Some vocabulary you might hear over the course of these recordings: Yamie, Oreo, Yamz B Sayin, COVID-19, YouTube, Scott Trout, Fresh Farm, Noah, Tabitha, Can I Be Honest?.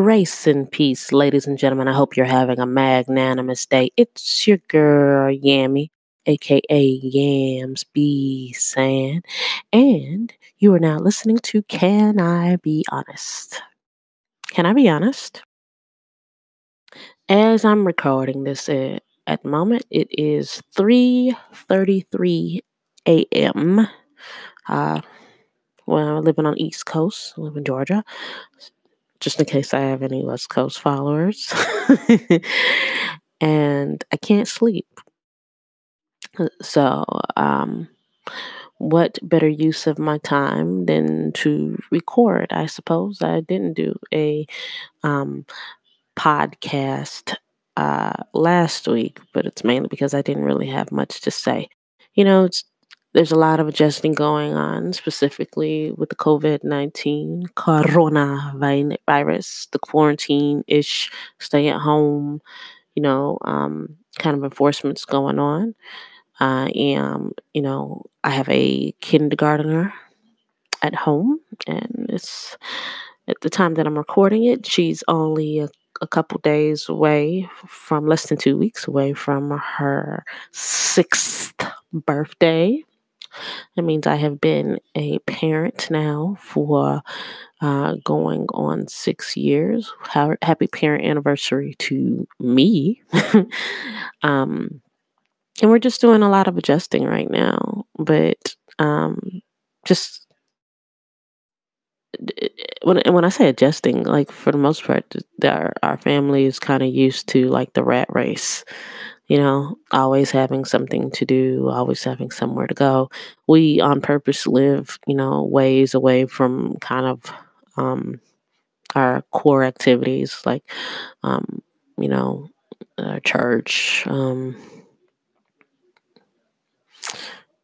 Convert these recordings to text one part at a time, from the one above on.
Grace and peace, ladies and gentlemen. I hope you're having a magnanimous day. It's your girl, Yamie, a.k.a. Yamz B Sayin, and you are now listening to Can I Be Honest? Can I be honest? As I'm recording this at the moment, it is 3:33 a.m. Well, I'm living on East Coast. I live in Georgia, just in case I have any West Coast followers. And I can't sleep. So, what better use of my time than to record? I suppose I didn't do a podcast last week, but it's mainly because I didn't really have much to say. You know, there's a lot of adjusting going on, specifically with the COVID-19, coronavirus, the quarantine-ish, stay-at-home, kind of enforcement's going on. I have a kindergartner at home, and it's at the time that I'm recording it, she's only a couple days away from, less than 2 weeks away from her 6th birthday. That means I have been a parent now for going on 6 years. Happy parent anniversary to me. And we're just doing a lot of adjusting right now. But just when I say adjusting, like for the most part, our family is kind of used to like the rat race. Always having something to do, always having somewhere to go. We on purpose live, ways away from kind of our core activities like, our church,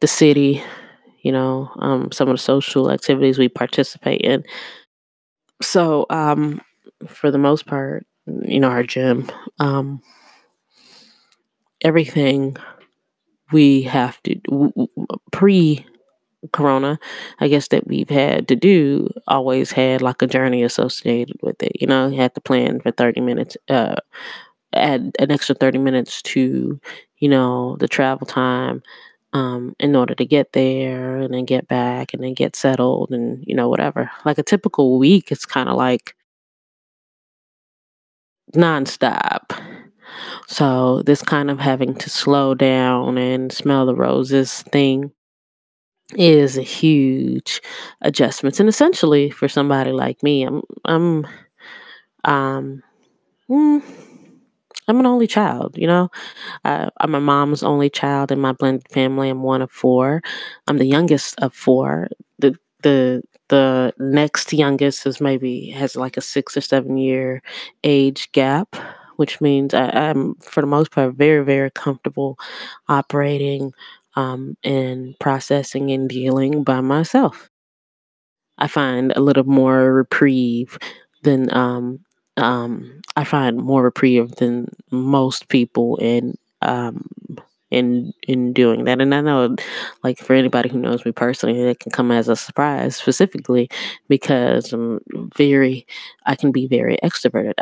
the city, some of the social activities we participate in. So for the most part, our gym, everything we have to pre-corona, I guess, that we've had to do always had like a journey associated with it. You had to plan for 30 minutes, add an extra 30 minutes to, the travel time in order to get there and then get back and then get settled and, whatever. Like a typical week, it's kind of like nonstop. So this kind of having to slow down and smell the roses thing is a huge adjustment. And essentially for somebody like me, I'm an only child, I'm a mom's only child in my blended family. I'm one of four. I'm the youngest of four. The next youngest has like a 6 or 7 year age gap, which means I'm, for the most part, very, very comfortable operating and processing and dealing by myself. I find more reprieve than most people in doing that. And I know, like, for anybody who knows me personally, that can come as a surprise, specifically because I can be very extroverted.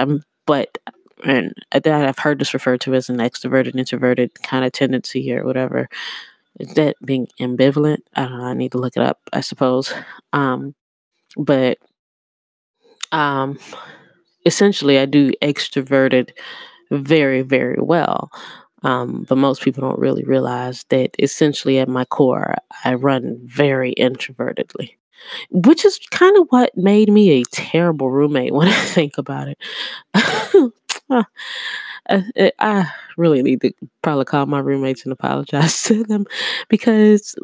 And I've heard this referred to as an extroverted, introverted kind of tendency or whatever. Is that being ambivalent? I don't know. I need to look it up, I suppose. But essentially, I do extroverted very, very well. But most people don't really realize that essentially at my core, I run very introvertedly, which is kind of what made me a terrible roommate when I think about it. I really need to probably call my roommates and apologize to them, because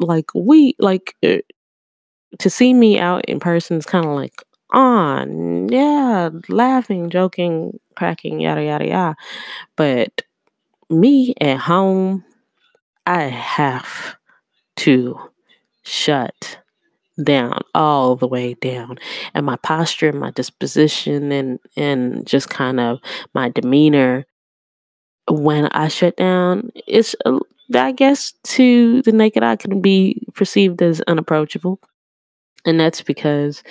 to see me out in person is kind of like on, yeah, laughing, joking, cracking, yada, yada, yada. But me at home, I have to shut down, all the way down, and my posture and my disposition and just kind of my demeanor when I shut down, it's, I guess, to the naked eye, can be perceived as unapproachable. And that's because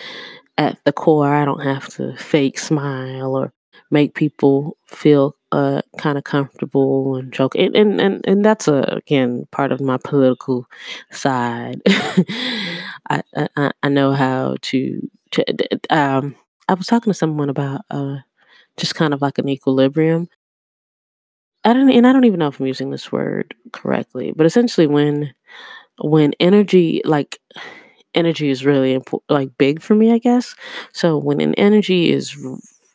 at the core, I don't have to fake smile or make people feel kind of comfortable and joke. And that's, again, part of my political side. I know how to I was talking to someone about just kind of like an equilibrium. I don't even know if I'm using this word correctly, but essentially when energy is really important, like big for me, I guess. So when an energy is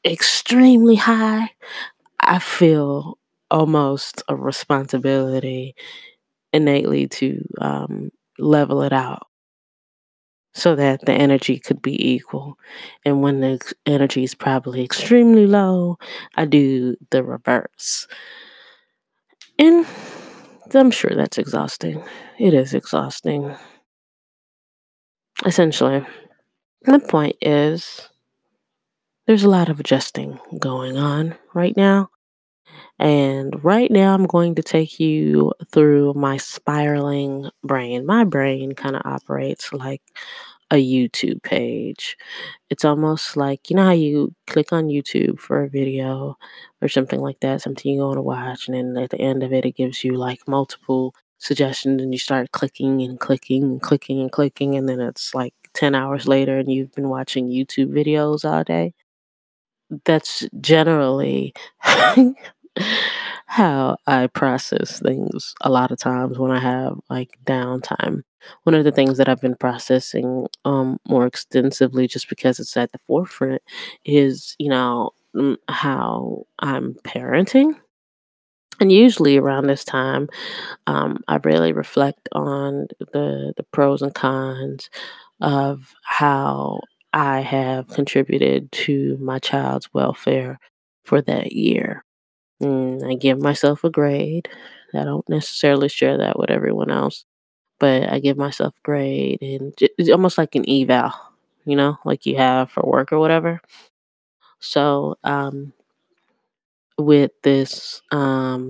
extremely high, I feel almost a responsibility innately to level it out so that the energy could be equal. And when the energy is probably extremely low, I do the reverse. And I'm sure that's exhausting. It is exhausting. Essentially, the point is there's a lot of adjusting going on right now. And right now I'm going to take you through my spiraling brain. My brain kind of operates like a YouTube page. It's almost like, you know how you click on YouTube for a video or something like that, something you want to watch, and then at the end of it, it gives you like multiple suggestions, and you start clicking and clicking and clicking and clicking, and then it's like 10 hours later and you've been watching YouTube videos all day. That's generally how I process things a lot of times when I have like downtime. One of the things that I've been processing more extensively, just because it's at the forefront, is, you know, how I'm parenting. And usually around this time, I really reflect on the pros and cons of how I have contributed to my child's welfare for that year. And I give myself a grade. I don't necessarily share that with everyone else, but I give myself a grade, and it's almost like an eval, you know, like you have for work or whatever. So, with this, you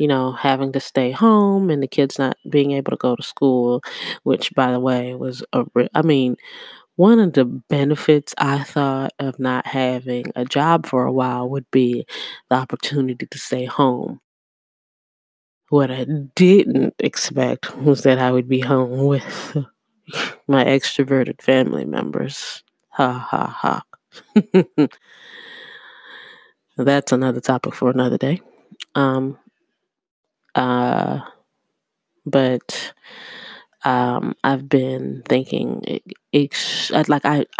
know, having to stay home and the kids not being able to go to school, which, by the way, was one of the benefits I thought of not having a job for a while would be the opportunity to stay home. What I didn't expect was that I would be home with my extroverted family members. Ha, ha, ha. That's another topic for another day. But I've been thinking, I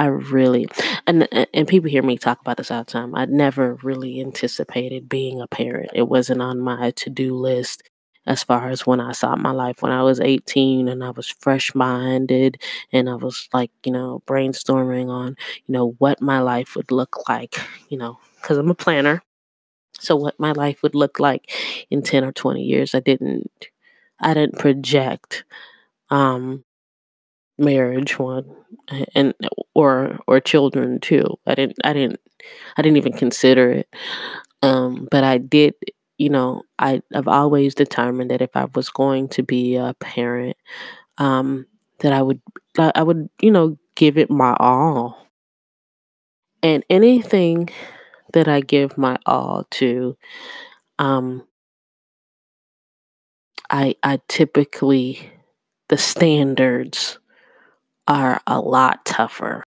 really, and people hear me talk about this all the time. I never really anticipated being a parent. It wasn't on my to-do list as far as when I saw my life. When I was 18 and I was fresh-minded and I was like, you know, brainstorming on, you know, what my life would look like, you know, because I'm a planner. So what my life would look like in 10 or 20 years, I didn't project marriage, one, and or children too. I didn't even consider it. But I did, you know, I've always determined that if I was going to be a parent, that I would, you know, give it my all. And anything that I give my all to, I typically, the standards are a lot tougher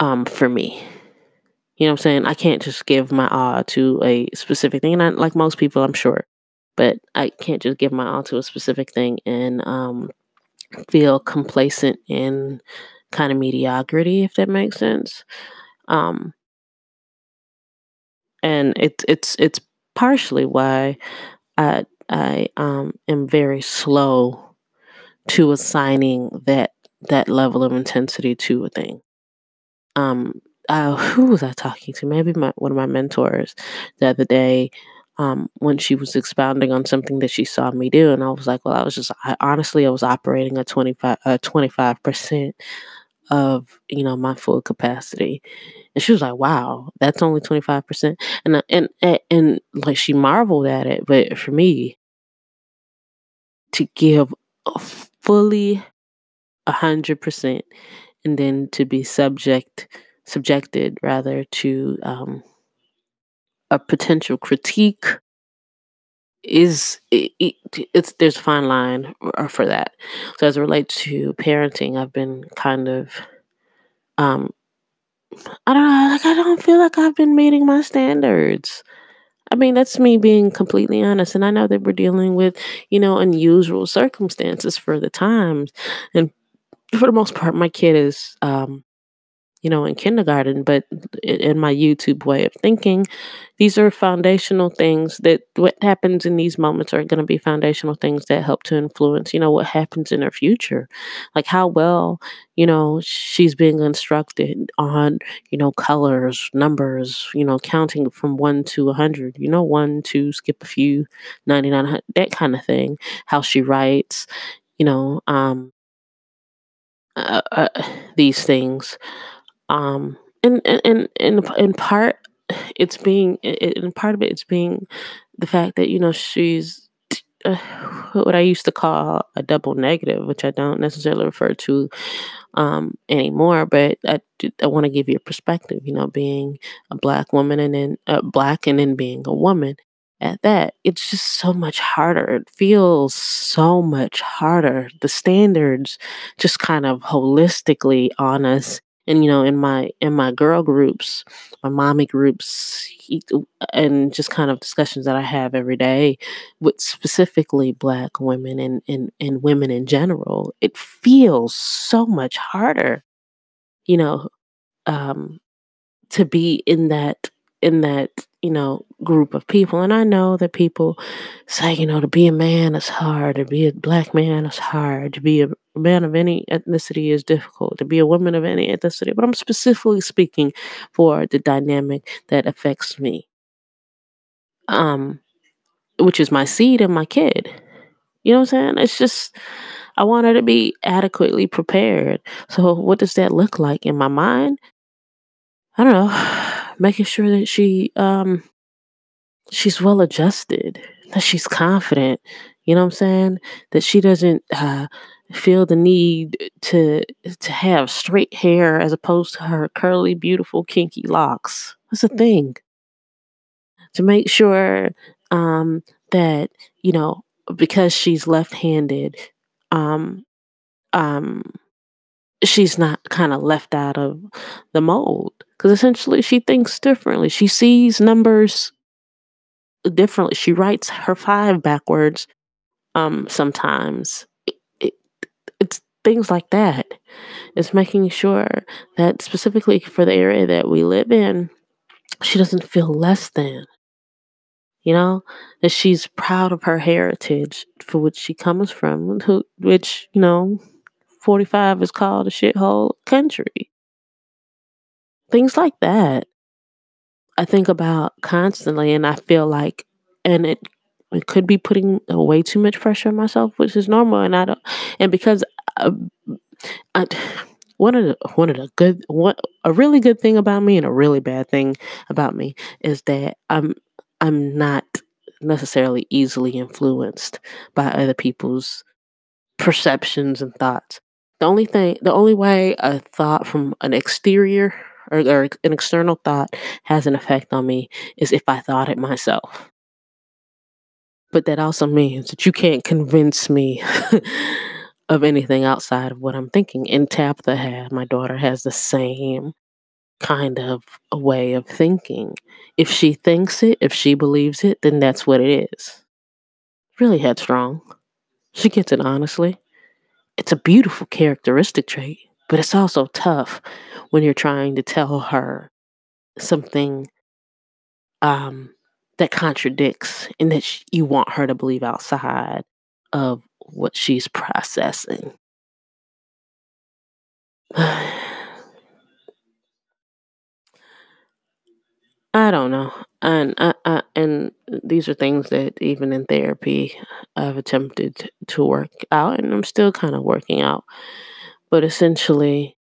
for me. You know what I'm saying? I can't just give my all to a specific thing. And I, like most people, I'm sure, but I can't just give my all to a specific thing and feel complacent in kind of mediocrity, if that makes sense. And it's partially why I am very slow to assigning that level of intensity to a thing. Who was I talking to? Maybe one of my mentors the other day, when she was expounding on something that she saw me do, and I was like, well, I was operating at 25% of, you know, my full capacity. And she was like, wow, that's only 25%. And like, she marveled at it. But for me, to give fully 100% and then to be subjected rather to a potential critique is it's there's a fine line for that. So as it relates to parenting, I've been kind of I don't know, like I don't feel like I've been meeting my standards. I mean, that's me being completely honest. And I know that we're dealing with, unusual circumstances for the times. And for the most part, my kid is, in kindergarten. But in my YouTube way of thinking, these are foundational things that what happens in these moments are going to be foundational things that help to influence, what happens in her future. Like how well, she's being instructed on, colors, numbers, counting from 1 to 100, 1, 2, skip a few, 99, that kind of thing. How she writes, these things. And in part, it's being the fact that she's what I used to call a double negative, which I don't necessarily refer to anymore. But I want to give you a perspective. Being a black woman and then being a woman at that, it's just so much harder. It feels so much harder. The standards just kind of holistically on us. And, in my girl groups, my mommy groups, and just kind of discussions that I have every day with specifically black women and women in general, it feels so much harder, to be in that, group of people. And I know that people say, to be a man is hard, to be a black man is hard, to be a man of any ethnicity is difficult, to be a woman of any ethnicity. But I'm specifically speaking for the dynamic that affects me, which is my seed and my kid. You know what I'm saying? It's just, I want her to be adequately prepared. So what does that look like in my mind? I don't know. Making sure that she's well adjusted, that she's confident, you know what I'm saying? That she doesn't feel the need to have straight hair as opposed to her curly, beautiful, kinky locks. That's a thing. To make sure that, because she's left-handed, she's not kind of left out of the mold. Because essentially she thinks differently. She sees numbers differently. She writes her 5 backwards sometimes. It's things like that. It's making sure that specifically for the area that we live in, she doesn't feel less than. That she's proud of her heritage for which she comes from, which, 45 is called a shithole country. Things like that, I think about constantly, and I feel like, and it could be putting way too much pressure on myself, which is normal. And because a really good thing about me and a really bad thing about me is that I'm not necessarily easily influenced by other people's perceptions and thoughts. The only way a thought from an exterior or an external thought has an effect on me is if I thought it myself. But that also means that you can't convince me of anything outside of what I'm thinking. And Tabitha my daughter, has the same kind of a way of thinking. If she thinks it, if she believes it, then that's what it is. Really headstrong. She gets it honestly. It's a beautiful characteristic trait. But it's also tough when you're trying to tell her something that contradicts and that you want her to believe outside of what she's processing. I don't know. And these are things that even in therapy I've attempted to work out, and I'm still kind of working out. But essentially,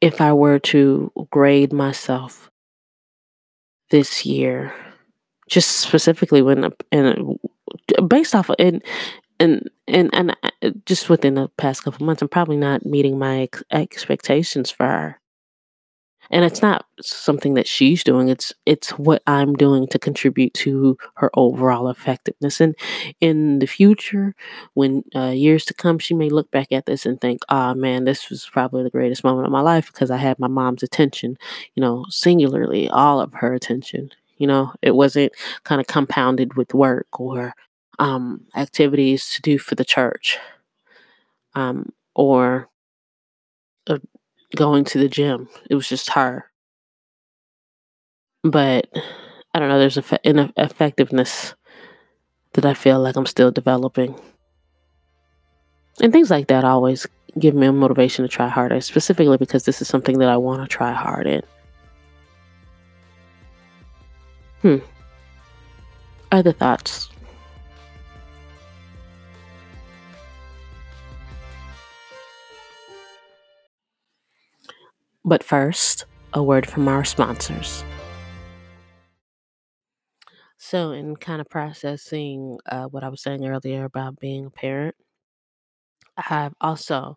if I were to grade myself this year, just specifically based off of, and and just within the past couple months, I'm probably not meeting my expectations for her. And it's not something that she's doing. It's what I'm doing to contribute to her overall effectiveness. And in the future, when years to come, she may look back at this and think, "Ah, man, this was probably the greatest moment of my life because I had my mom's attention, singularly, all of her attention. It wasn't kind of compounded with work or activities to do for the church or going to the gym. It was just her." But I don't know, there's an effectiveness that I feel like I'm still developing. And things like that always give me a motivation to try harder, specifically because this is something that I want to try hard in. Other thoughts? But first, a word from our sponsors. So in kind of processing what I was saying earlier about being a parent, I have also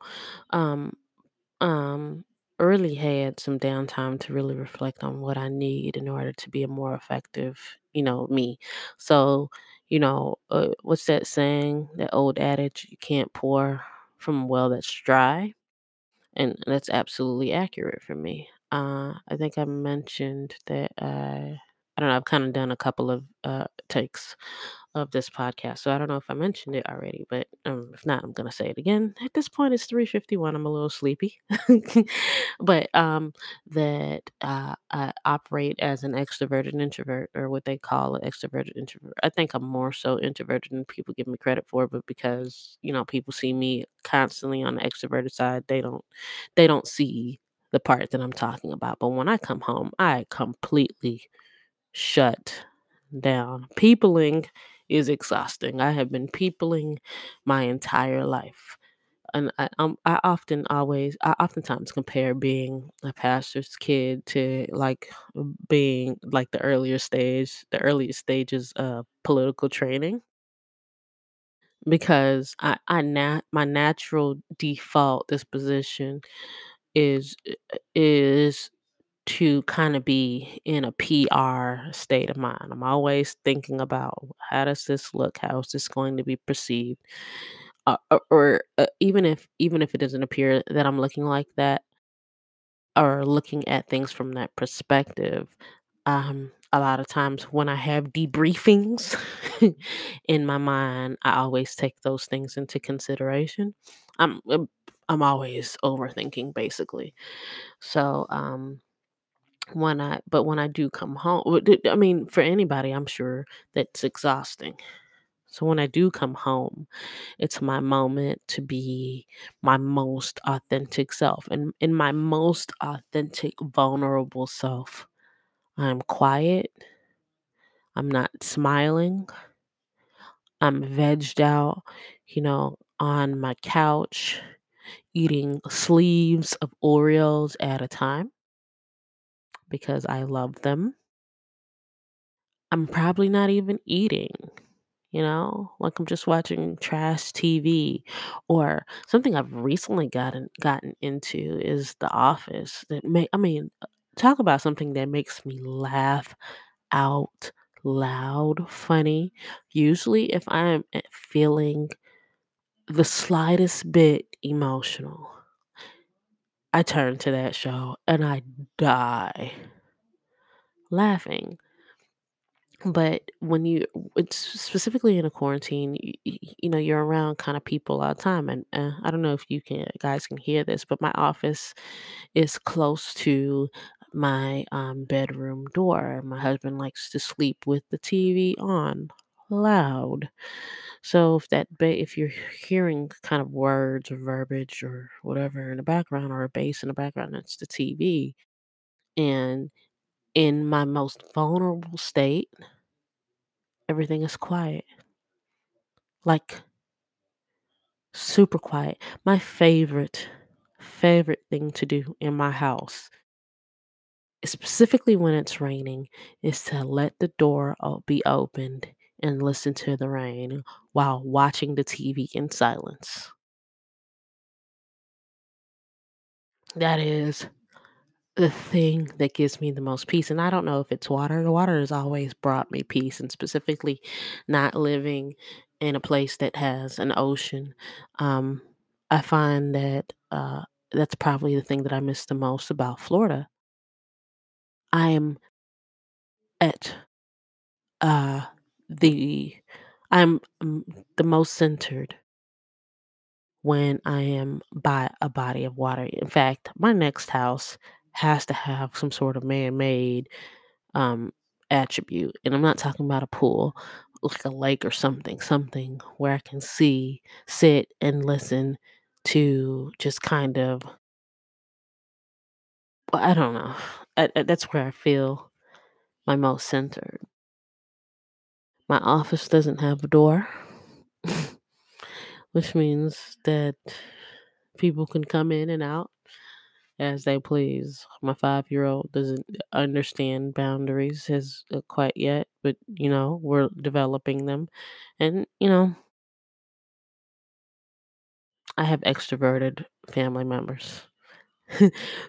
really had some downtime to really reflect on what I need in order to be a more effective, me. So, what's that saying, that old adage, you can't pour from a well that's dry? And that's absolutely accurate for me. I think I mentioned that I don't know, I've kind of done a couple of takes of this podcast, so I don't know if I mentioned it already, but if not, I'm going to say it again. At this point, it's 3:51. I'm a little sleepy. But that I operate as an extroverted introvert, or what they call an extroverted introvert. I think I'm more so introverted than people give me credit for, but because, people see me constantly on the extroverted side, they don't see the part that I'm talking about. But when I come home, I completely shut down. Peopling is exhausting. I have been peopling my entire life, and I oftentimes compare being a pastor's kid to being like the earlier stages of political training, because my natural default disposition is to kind of be in a PR state of mind. I'm always thinking about, how does this look? How is this going to be perceived? Or even if it doesn't appear that I'm looking like that or looking at things from that perspective, a lot of times when I have debriefings in my mind, I always take those things into consideration. I'm always overthinking, basically. So, when I do come home, I mean, for anybody, I'm sure that's exhausting. So when I do come home, it's my moment to be my most authentic self. And in my most authentic, vulnerable self, I'm quiet. I'm not smiling. I'm vegged out, on my couch, eating sleeves of Oreos at a time, because I love them. I'm probably not even eating, I'm just watching trash TV. Or something I've recently gotten into is The Office. Talk about something that makes me laugh out loud, funny. Usually if I'm feeling the slightest bit emotional, I turn to that show and I die laughing. But when it's specifically in a quarantine, you're around kind of people all the time. And I don't know if you guys can hear this, but my office is close to my bedroom door. My husband likes to sleep with the TV on loud. So if you're hearing kind of words or verbiage or whatever in the background, or a bass in the background, that's the TV. And in my most vulnerable state, everything is quiet. Like super quiet. My favorite thing to do in my house, specifically when it's raining, is to let the door be opened and listen to the rain while watching the TV in silence. That is the thing that gives me the most peace. And I don't know if it's water. The water has always brought me peace, and specifically not living in a place that has an ocean. I find that that's probably the thing that I miss the most about Florida. I am at the I'm the most centered when I am by a body of water. In fact, my next house has to have some sort of man-made attribute, and I'm not talking about a pool, like a lake or something where I can see, sit, and listen to just kind of, I don't know. That's where I feel my most centered. My office doesn't have a door, which means that people can come in and out as they please. My 5-year-old doesn't understand boundaries as quite yet, but we're developing them, and I have extroverted family members,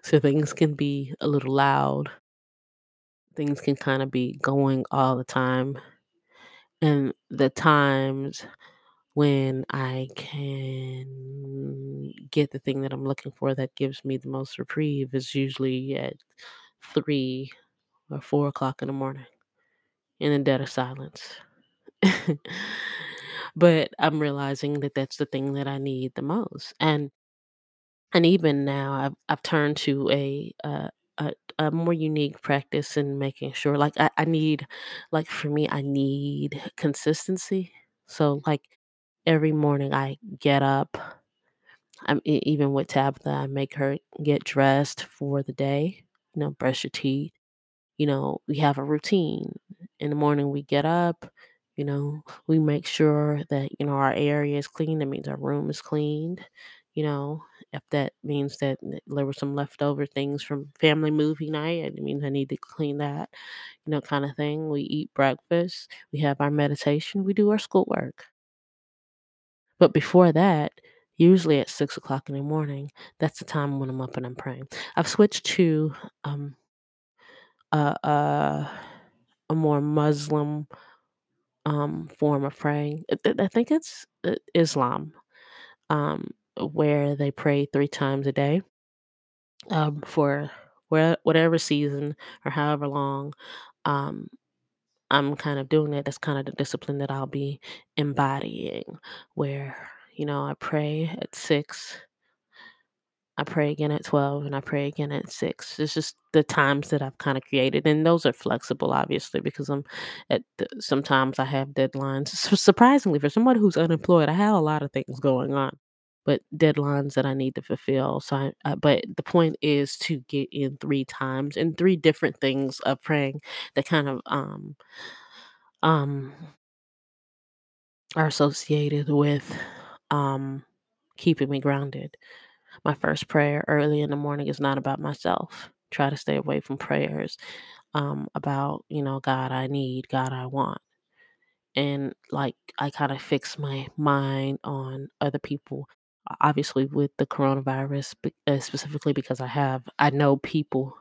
so things can be a little loud. Things can kind of be going all the time, and the times when I can get the thing that I'm looking for that gives me the most reprieve is usually at 3 or 4 o'clock in the morning in the dead of silence. But I'm realizing that that's the thing that I need the most. And even now, I've turned to a more unique practice in making sure, like, I need consistency. So, like, every morning I get up. Even with Tabitha, I make her get dressed for the day, brush your teeth. We have a routine. In the morning we get up, we make sure that, our area is clean. That means our room is cleaned. If that means that there were some leftover things from family movie night, it means I need to clean that, kind of thing. We eat breakfast, we have our meditation, we do our schoolwork. But before that, usually at 6 o'clock in the morning, that's the time when I'm up and I'm praying. I've switched to a more Muslim form of praying. I think it's Islam. Where they pray 3 times a day for whatever season or however long I'm kind of doing it. That's kind of the discipline that I'll be embodying, where, I pray at 6, I pray again at 12, and I pray again at 6. It's just the times that I've kind of created. And those are flexible, obviously, because sometimes I have deadlines. Surprisingly, for somebody who's unemployed, I have a lot of things going on, but deadlines that I need to fulfill. So, but the point is to get in 3 times and 3 different things of praying that kind of are associated with keeping me grounded. My first prayer early in the morning is not about myself. Try to stay away from prayers about, God, I need, God, I want. And like, I kind of fix my mind on other people. Obviously, with the coronavirus, specifically because I know people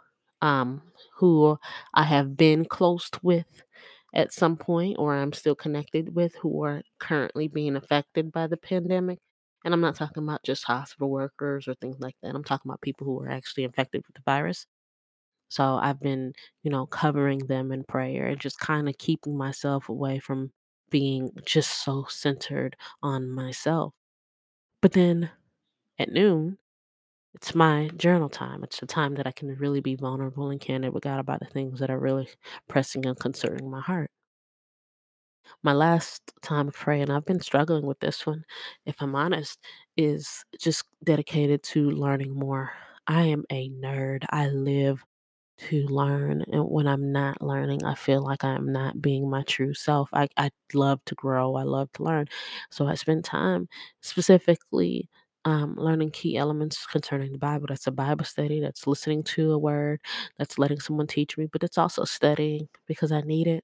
who I have been close with at some point, or I'm still connected with, who are currently being affected by the pandemic. And I'm not talking about just hospital workers or things like that. I'm talking about people who are actually infected with the virus. So I've been, covering them in prayer and just kind of keeping myself away from being just so centered on myself. But then at noon, it's my journal time. It's the time that I can really be vulnerable and candid with God about the things that are really pressing and concerning my heart. My last time of praying, I've been struggling with this one, if I'm honest, is just dedicated to learning more. I am a nerd. I live to learn. And when I'm not learning, I feel like I'm not being my true self. I love to grow. I love to learn. So I spend time specifically learning key elements concerning the Bible. That's a Bible study. That's listening to a word. That's letting someone teach me. But it's also studying because I need it.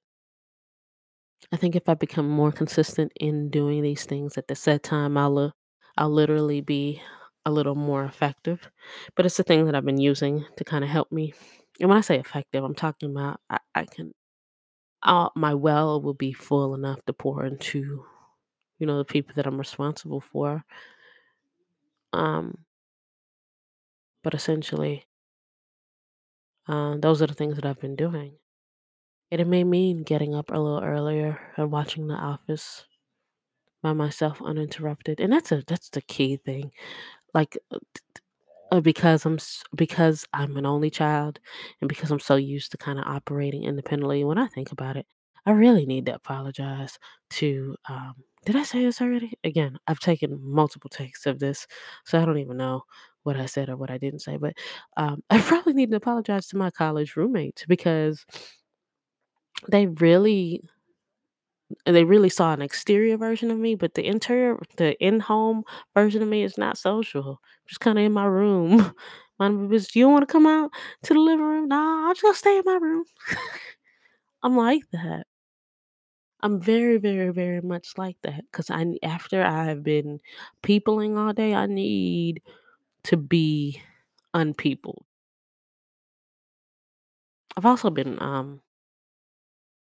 I think if I become more consistent in doing these things at the set time, I'll literally be a little more effective. But it's the thing that I've been using to kind of help me. And when I say effective, I'm talking about my well will be full enough to pour into, the people that I'm responsible for. Um, But essentially, those are the things that I've been doing. And it may mean getting up a little earlier and watching The Office by myself uninterrupted. And that's the key thing. Like because I'm an only child and because I'm so used to kind of operating independently, when I think about it, I really need to apologize to did I say this already? Again, I've taken multiple takes of this, so I don't even know what I said or what I didn't say, but I probably need to apologize to my college roommates because they really saw an exterior version of me, but the in-home version of me is not social. I'm just kind of in my room. My bitch, you don't want to come out to the living room? Nah, I'll just go stay in my room. I'm like that. I'm very, very, very much like that because after I've been peopling all day, I need to be unpeopled. I've also been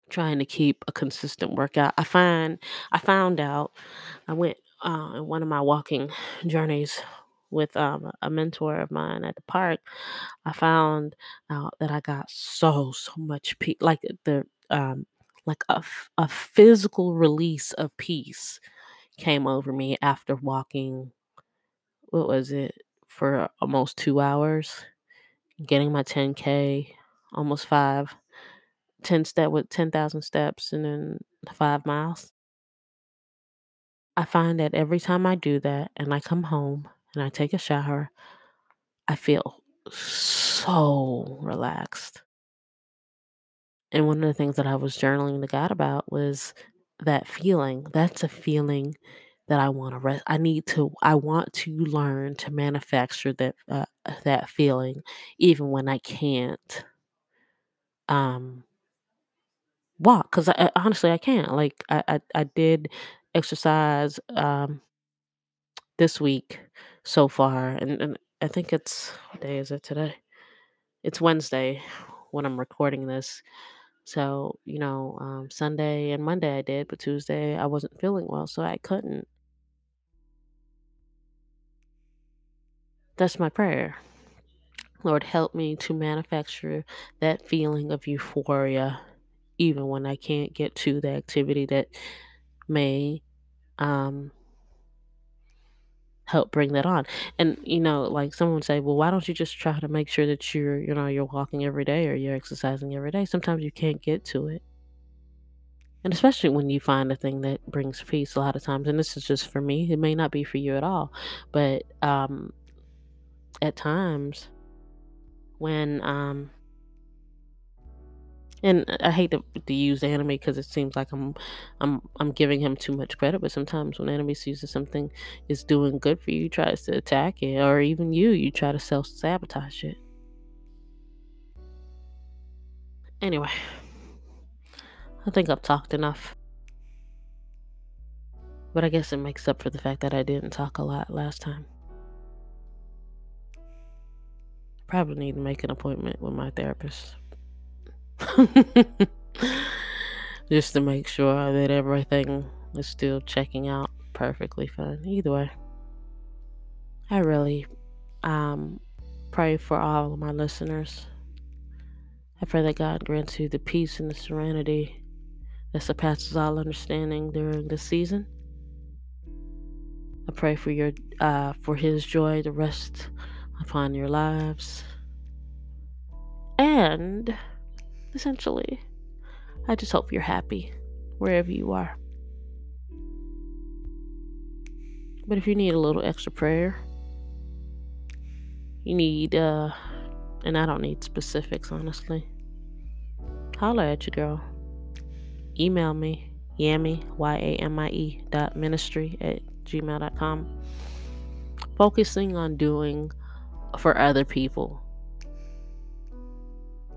trying to keep a consistent workout. I found out I went in one of my walking journeys with a mentor of mine at the park. I found out that I got so much peace, like a physical release of peace came over me after walking. What was it, for almost 2 hours, getting my 10K, almost 10,000 steps and then 5 miles. I find that every time I do that and I come home and I take a shower, I feel so relaxed. And one of the things that I was journaling to God about was that feeling. That's a feeling that I want to rest. I want to learn to manufacture that feeling even when I can't walk, because I can't. Like I did exercise this week so far, and I think it's, what day is it today? It's Wednesday when I'm recording this. So Sunday and Monday I did, but Tuesday I wasn't feeling well, so I couldn't. That's my prayer. Lord, help me to manufacture that feeling of euphoria even when I can't get to the activity that may help bring that on. And someone would say, well, why don't you just try to make sure that you're you're walking every day or you're exercising every day? Sometimes you can't get to it, and especially when you find a thing that brings peace a lot of times. And this is just for me, it may not be for you at all, but at times when and I hate to use anime because it seems like I'm giving him too much credit. But sometimes when anime sees that something is doing good for you, he tries to attack it, or even you try to self sabotage it. Anyway, I think I've talked enough, but I guess it makes up for the fact that I didn't talk a lot last time. Probably need to make an appointment with my therapist. Just to make sure that everything is still checking out perfectly fine. Either way, I really pray for all of my listeners. I pray that God grants you the peace and the serenity that surpasses all understanding during this season. I pray for your for His joy to rest upon your lives. And essentially, I just hope you're happy wherever you are. But if you need a little extra prayer, you need, and I don't need specifics, honestly, holler at your girl. Email me, yamie.ministry@gmail.com. Focusing on doing for other people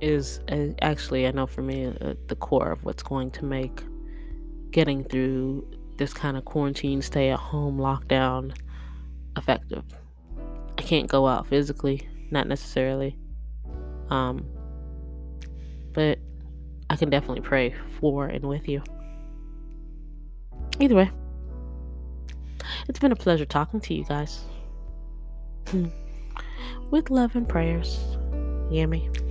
is actually, I know for me, the core of what's going to make getting through this kind of quarantine, stay-at-home, lockdown effective. I can't go out physically, not necessarily, but I can definitely pray for and with you. Either way, it's been a pleasure talking to you guys. With love and prayers, Yamie.